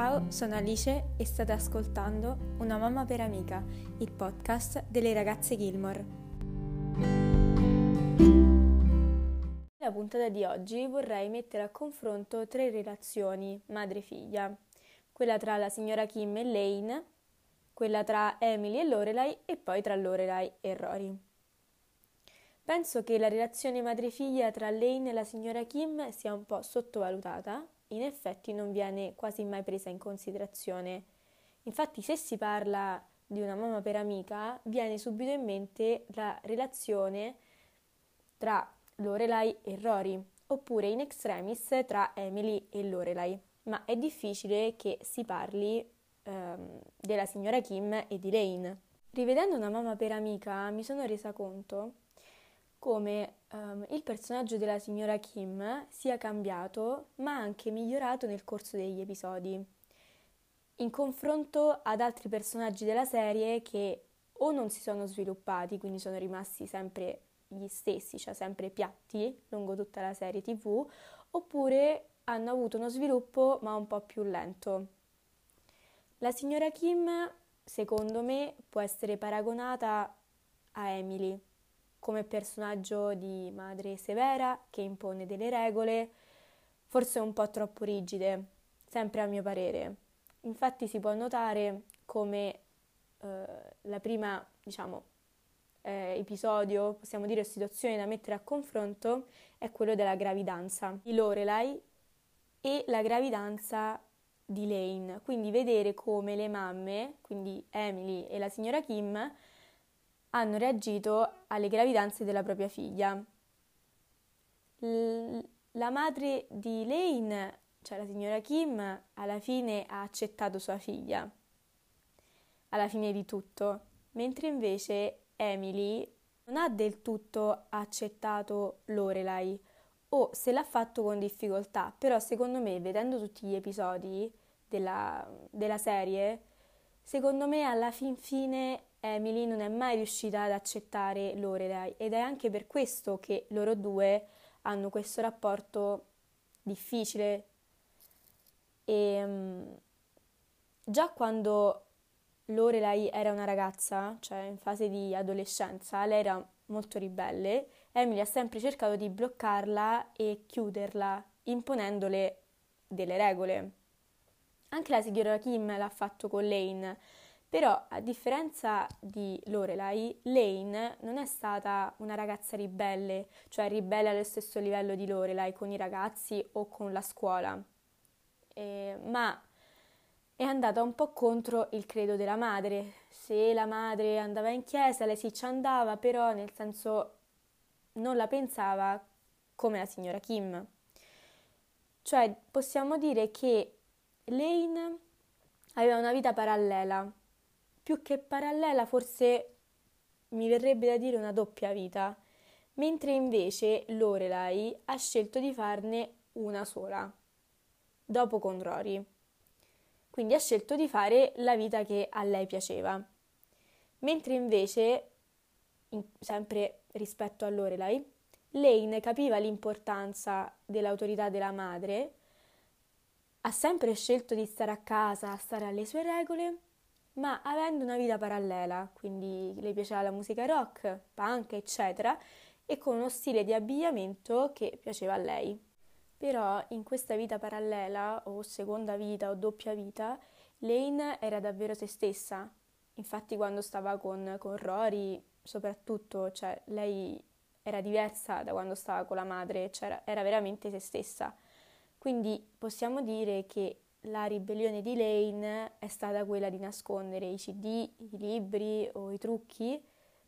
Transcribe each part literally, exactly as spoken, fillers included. Ciao, sono Alice e state ascoltando Una mamma per amica, il podcast delle ragazze Gilmore. Nella puntata di oggi vorrei mettere a confronto tre relazioni madre-figlia, quella tra la signora Kim e Lane, quella tra Emily e Lorelai e poi tra Lorelai e Rory. Penso che la relazione madre-figlia tra Lane e la signora Kim sia un po' sottovalutata. In effetti non viene quasi mai presa in considerazione. Infatti, se si parla di Una mamma per amica, viene subito in mente la relazione tra Lorelai e Rory, oppure in extremis tra Emily e Lorelai. Ma è difficile che si parli ehm, della signora Kim e di Lane. Rivedendo Una mamma per amica, mi sono resa conto come um, il personaggio della signora Kim sia cambiato, ma anche migliorato nel corso degli episodi, in confronto ad altri personaggi della serie che o non si sono sviluppati, quindi sono rimasti sempre gli stessi, cioè sempre piatti, lungo tutta la serie tivù, oppure hanno avuto uno sviluppo ma un po' più lento. La signora Kim, secondo me, può essere paragonata a Emily, come personaggio di madre severa che impone delle regole, forse un po' troppo rigide, sempre a mio parere. Infatti si può notare come eh, la prima, diciamo, eh, episodio, possiamo dire situazione da mettere a confronto, è quello della gravidanza di Lorelai e la gravidanza di Lane. Quindi vedere come le mamme, quindi Emily e la signora Kim, hanno reagito alle gravidanze della propria figlia. L- la madre di Lane, cioè la signora Kim, alla fine ha accettato sua figlia, alla fine di tutto, mentre invece Emily non ha del tutto accettato Lorelai, o se l'ha fatto con difficoltà. Però secondo me, vedendo tutti gli episodi della, della serie, secondo me alla fin fine Emily non è mai riuscita ad accettare Lorelai, ed è anche per questo che loro due hanno questo rapporto difficile. E um, già quando Lorelai era una ragazza, cioè in fase di adolescenza, lei era molto ribelle. Emily ha sempre cercato di bloccarla e chiuderla, imponendole delle regole. Anche la signora Kim l'ha fatto con Lane. Però, a differenza di Lorelai, Lane non è stata una ragazza ribelle, cioè ribelle allo stesso livello di Lorelai con i ragazzi o con la scuola, eh, ma è andata un po' contro il credo della madre. Se la madre andava in chiesa, lei sì ci andava, però nel senso non la pensava come la signora Kim. Cioè, possiamo dire che Lane aveva una vita parallela, più che parallela forse mi verrebbe da dire una doppia vita, mentre invece Lorelai ha scelto di farne una sola, dopo con Rory. Quindi ha scelto di fare la vita che a lei piaceva. Mentre invece, in, sempre rispetto a Lorelai, Lane capiva l'importanza dell'autorità della madre, ha sempre scelto di stare a casa, a stare alle sue regole, ma avendo una vita parallela, quindi le piaceva la musica rock, punk, eccetera, e con uno stile di abbigliamento che piaceva a lei. Però in questa vita parallela, o seconda vita o doppia vita, Lane era davvero se stessa. Infatti quando stava con, con Rory, soprattutto, cioè lei era diversa da quando stava con la madre, cioè era veramente se stessa. Quindi possiamo dire che la ribellione di Lane è stata quella di nascondere i C D, i libri o i trucchi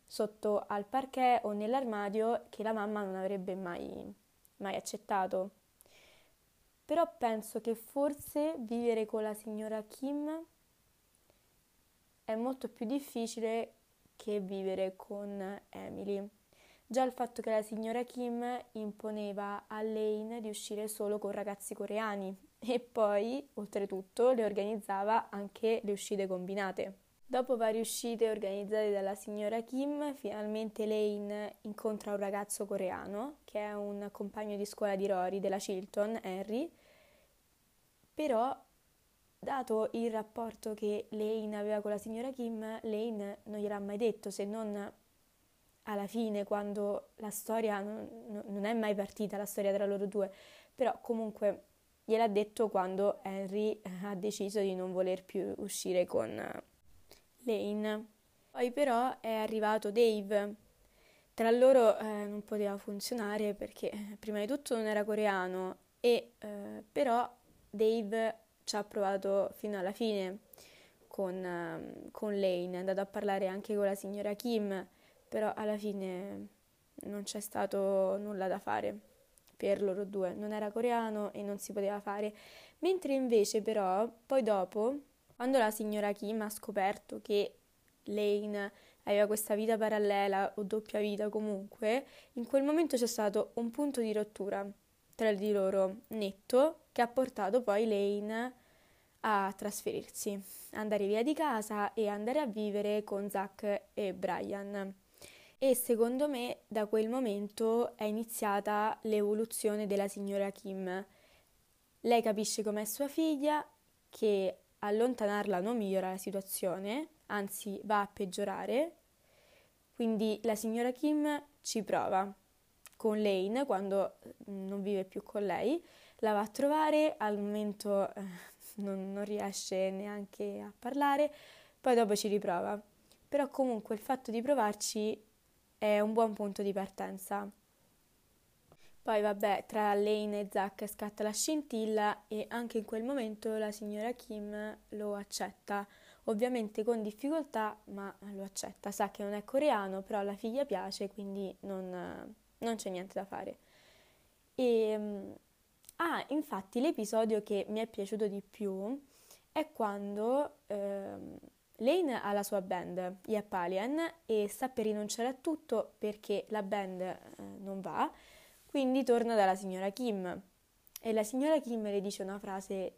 sotto al parquet o nell'armadio, che la mamma non avrebbe mai, mai accettato. Però penso che forse vivere con la signora Kim è molto più difficile che vivere con Emily. Già il fatto che la signora Kim imponeva a Lane di uscire solo con ragazzi coreani, e poi, oltretutto, le organizzava anche le uscite combinate. Dopo varie uscite organizzate dalla signora Kim, finalmente Lane incontra un ragazzo coreano, che è un compagno di scuola di Rory, della Chilton, Henry. Però Dato il rapporto che Lane aveva con la signora Kim, Lane non gliel'ha mai detto, se non alla fine, quando la storia non, non è mai partita, la storia tra loro due, però comunque gliel'ha detto quando Henry ha deciso di non voler più uscire con Lane. Poi però è arrivato Dave. Tra loro eh, non poteva funzionare perché prima di tutto non era coreano e eh, però Dave ci ha provato fino alla fine con, con Lane, è andato a parlare anche con la signora Kim, però alla fine non c'è stato nulla da fare per loro due, non era coreano e non si poteva fare. Mentre invece però poi dopo, quando la signora Kim ha scoperto che Lane aveva questa vita parallela o doppia vita comunque, in quel momento c'è stato un punto di rottura tra di loro netto, che ha portato poi Lane a trasferirsi, andare via di casa e andare a vivere con Zach e Brian. E secondo me da quel momento è iniziata l'evoluzione della signora Kim. Lei capisce com'è sua figlia, che allontanarla non migliora la situazione, anzi va a peggiorare, quindi la signora Kim ci prova con Lane quando non vive più con lei, la va a trovare, al momento eh, non, non riesce neanche a parlare, poi dopo ci riprova. Però comunque il fatto di provarci è un buon punto di partenza. Poi vabbè, tra Lane e Zach scatta la scintilla e anche in quel momento la signora Kim lo accetta, ovviamente con difficoltà, ma lo accetta. Sa che non è coreano, però alla figlia piace, quindi non... non c'è niente da fare. E, ah, infatti l'episodio che mi è piaciuto di più è quando eh, Lane ha la sua band, gli Appalien, e sta per rinunciare a tutto perché la band eh, non va, quindi torna dalla signora Kim. E la signora Kim le dice una frase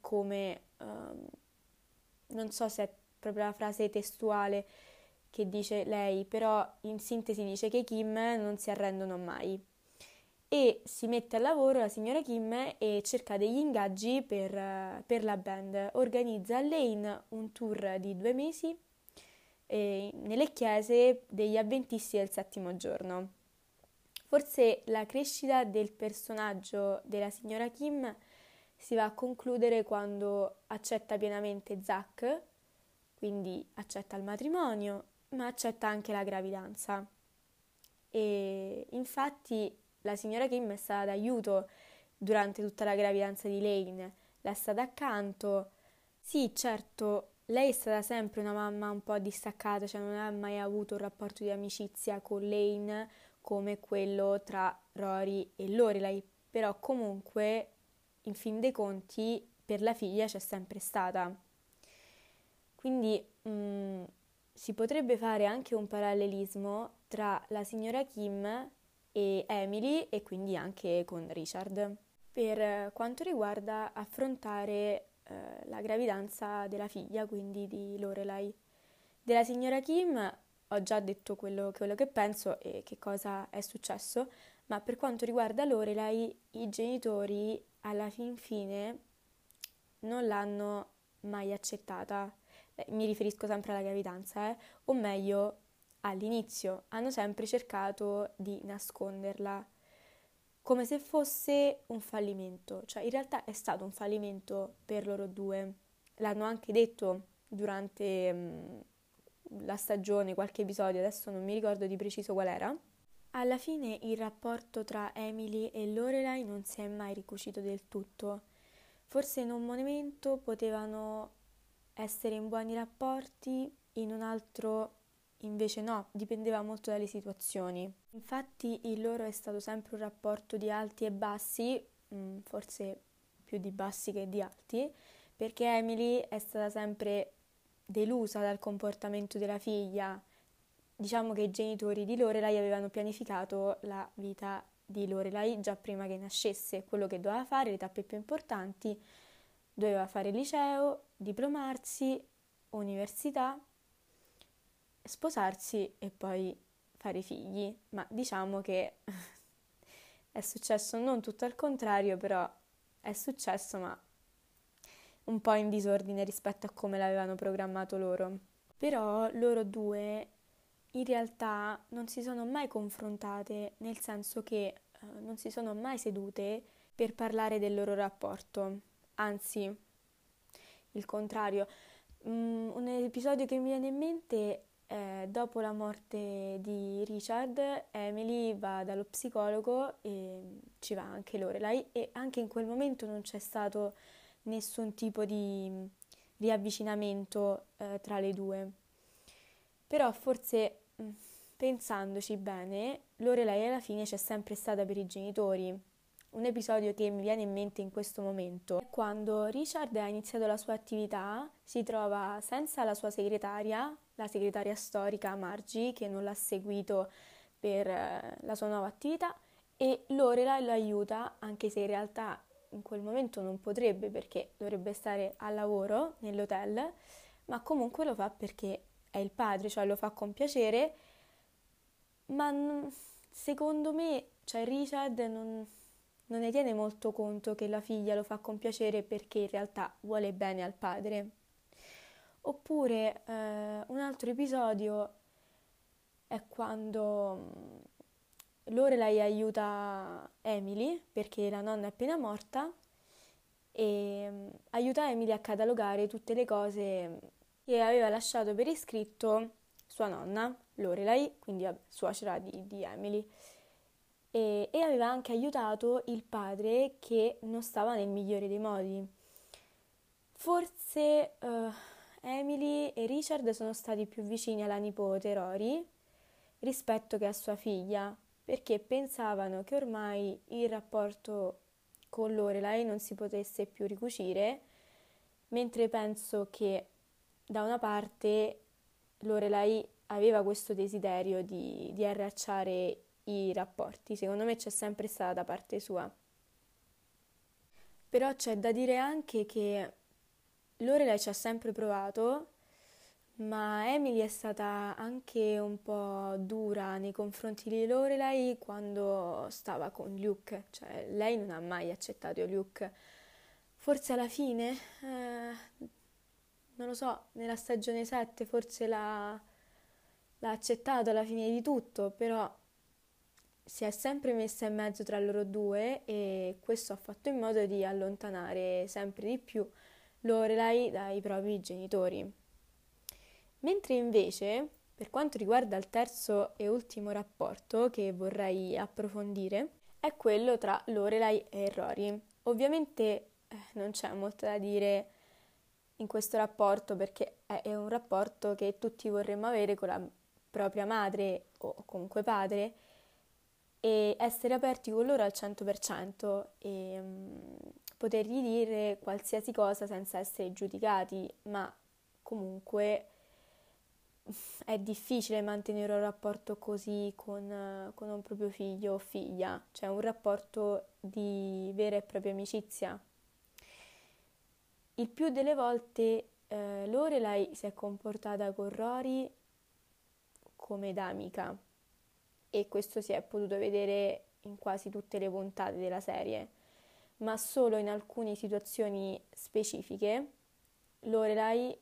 come, eh, non so se è proprio la frase testuale, che dice lei, però in sintesi dice che i Kim non si arrendono mai, e si mette al lavoro la signora Kim e cerca degli ingaggi per, per la band, organizza a Lane un tour di due mesi eh, nelle chiese degli avventisti del settimo giorno. Forse la crescita del personaggio della signora Kim si va a concludere quando accetta pienamente Zach, quindi accetta il matrimonio, ma accetta anche la gravidanza. E infatti la signora Kim è stata d'aiuto durante tutta la gravidanza di Lane, l'è stata accanto. Sì, certo, lei è stata sempre una mamma un po' distaccata, cioè non ha mai avuto un rapporto di amicizia con Lane come quello tra Rory e Lorelai, però comunque, in fin dei conti, per la figlia c'è sempre stata. Quindi mh, si potrebbe fare anche un parallelismo tra la signora Kim e Emily e quindi anche con Richard per quanto riguarda affrontare eh, la gravidanza della figlia, quindi di Lorelai. Della signora Kim ho già detto quello, quello che penso e che cosa è successo, ma per quanto riguarda Lorelai i genitori alla fin fine non l'hanno mai accettata. Mi riferisco sempre alla gravidanza, eh? O meglio all'inizio, hanno sempre cercato di nasconderla come se fosse un fallimento, cioè in realtà è stato un fallimento per loro due, l'hanno anche detto durante mh, la stagione, qualche episodio, adesso non mi ricordo di preciso qual era. Alla fine il rapporto tra Emily e Lorelai non si è mai ricucito del tutto, forse in un momento potevano essere in buoni rapporti, in un altro invece no, dipendeva molto dalle situazioni. Infatti il loro è stato sempre un rapporto di alti e bassi, forse più di bassi che di alti, perché Emily è stata sempre delusa dal comportamento della figlia. Diciamo che i genitori di Lorelai avevano pianificato la vita di Lorelai già prima che nascesse, quello che doveva fare, le tappe più importanti, doveva fare liceo, diplomarsi, università, sposarsi e poi fare figli, ma diciamo che è successo non tutto al contrario, però è successo, ma un po' in disordine rispetto a come l'avevano programmato loro. Però loro due in realtà non si sono mai confrontate, nel senso che eh, non si sono mai sedute per parlare del loro rapporto. Anzi, il contrario. Mm, un episodio che mi viene in mente è dopo la morte di Richard. Emily va dallo psicologo e ci va anche Lorelai, e anche in quel momento non c'è stato nessun tipo di riavvicinamento eh, tra le due. Però forse, pensandoci bene, Lorelai alla fine c'è sempre stata per i genitori. Un episodio che mi viene in mente in questo momento è quando Richard ha iniziato la sua attività, si trova senza la sua segretaria, la segretaria storica Margie, che non l'ha seguito per la sua nuova attività, e Lorelai lo aiuta, anche se in realtà in quel momento non potrebbe perché dovrebbe stare al lavoro nell'hotel, ma comunque lo fa perché è il padre, cioè lo fa con piacere. Ma secondo me, cioè Richard non... non ne tiene molto conto che la figlia lo fa con piacere perché in realtà vuole bene al padre. Oppure eh, un altro episodio è quando Lorelai aiuta Emily, perché la nonna è appena morta, e aiuta Emily a catalogare tutte le cose che aveva lasciato per iscritto sua nonna, Lorelai, quindi suocera di, di Emily. E, e aveva anche aiutato il padre che non stava nel migliore dei modi. Forse uh, Emily e Richard sono stati più vicini alla nipote Rory rispetto che a sua figlia, perché pensavano che ormai il rapporto con Lorelai non si potesse più ricucire, mentre penso che da una parte Lorelai aveva questo desiderio di, di arracciare i rapporti. Secondo me c'è sempre stata da parte sua. Però c'è da dire anche che Lorelai ci ha sempre provato, ma Emily è stata anche un po' dura nei confronti di Lorelai quando stava con Luke, cioè lei non ha mai accettato Luke. Forse alla fine, eh, non lo so, nella stagione sette forse l'ha, l'ha accettato alla fine di tutto, però si è sempre messa in mezzo tra loro due, e questo ha fatto in modo di allontanare sempre di più Lorelai dai propri genitori. Mentre invece, per quanto riguarda il terzo e ultimo rapporto che vorrei approfondire, è quello tra Lorelai e Rory. Ovviamente eh, non c'è molto da dire in questo rapporto, perché è, è un rapporto che tutti vorremmo avere con la propria madre o comunque padre, e essere aperti con loro al cento per cento e um, potergli dire qualsiasi cosa senza essere giudicati, ma comunque è difficile mantenere un rapporto così con, con un proprio figlio o figlia, cioè un rapporto di vera e propria amicizia. Il più delle volte eh, Lorelai si è comportata con Rory come da amica, e questo si è potuto vedere in quasi tutte le puntate della serie, ma solo in alcune situazioni specifiche Lorelai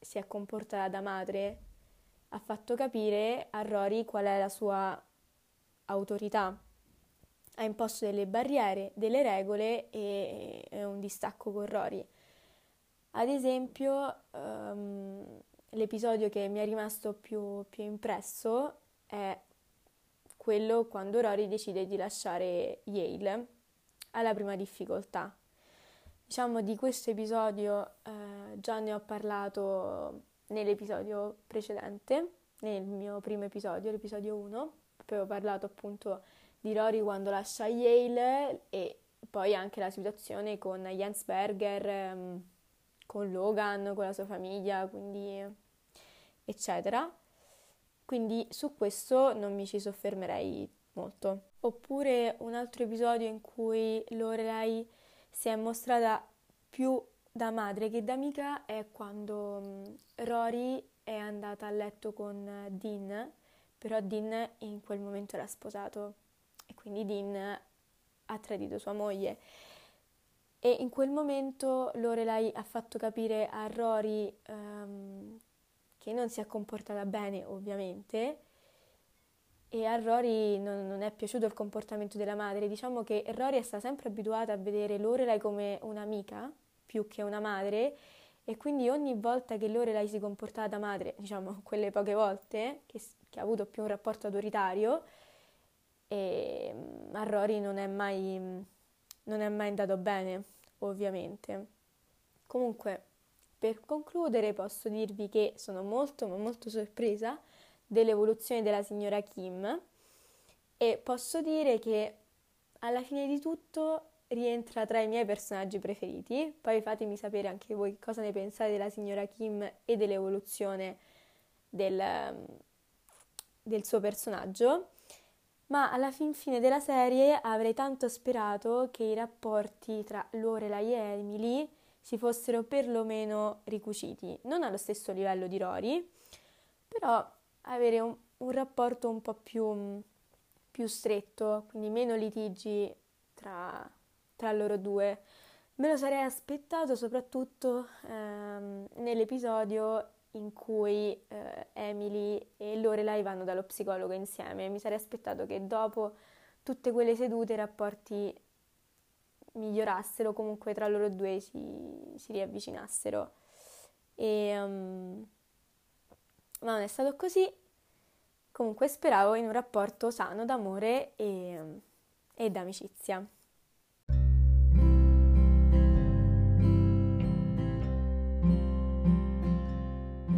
si è comportata da madre, ha fatto capire a Rory qual è la sua autorità, ha imposto delle barriere, delle regole e un distacco con Rory. Ad esempio, um, l'episodio che mi è rimasto più, più impresso è quello quando Rory decide di lasciare Yale alla prima difficoltà. Diciamo di questo episodio eh, già ne ho parlato nell'episodio precedente, nel mio primo episodio, l'episodio uno, avevo parlato appunto di Rory quando lascia Yale, e poi anche la situazione con Hans Berger, con Logan, con la sua famiglia, quindi eccetera. Quindi su questo non mi ci soffermerei molto. Oppure un altro episodio in cui Lorelai si è mostrata più da madre che da amica è quando Rory è andata a letto con Dean, però Dean in quel momento era sposato e quindi Dean ha tradito sua moglie. E in quel momento Lorelai ha fatto capire a Rory um, che non si è comportata bene, ovviamente, e a Rory non, non è piaciuto il comportamento della madre. Diciamo che Rory è stata sempre abituata a vedere Lorelai come un'amica più che una madre, e quindi ogni volta che Lorelai si comportava da madre, diciamo quelle poche volte che, che ha avuto più un rapporto autoritario, e a Rory non è mai... non è mai andato bene, ovviamente. Comunque, per concludere, posso dirvi che sono molto, ma molto sorpresa dell'evoluzione della signora Kim, e posso dire che alla fine di tutto rientra tra i miei personaggi preferiti. Poi fatemi sapere anche voi cosa ne pensate della signora Kim e dell'evoluzione del, del suo personaggio. Ma alla fin fine della serie avrei tanto sperato che i rapporti tra Lorelai e Emily si fossero perlomeno ricuciti, non allo stesso livello di Rory, però avere un, un rapporto un po' più, più stretto, quindi meno litigi tra, tra loro due. Me lo sarei aspettato soprattutto ehm, nell'episodio in cui eh, Emily e Lorelai vanno dallo psicologo insieme. Mi sarei aspettato che dopo tutte quelle sedute i rapporti migliorassero, comunque tra loro due si, si riavvicinassero. E, um, ma non è stato così. Comunque speravo in un rapporto sano d'amore e, e d'amicizia.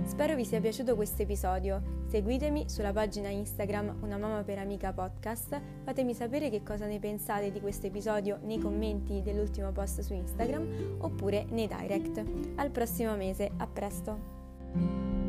Spero vi sia piaciuto questo episodio. Seguitemi sulla pagina Instagram Una mamma per amica podcast. Fatemi sapere che cosa ne pensate di questo episodio nei commenti dell'ultimo post su Instagram oppure nei direct. Al prossimo mese, a presto!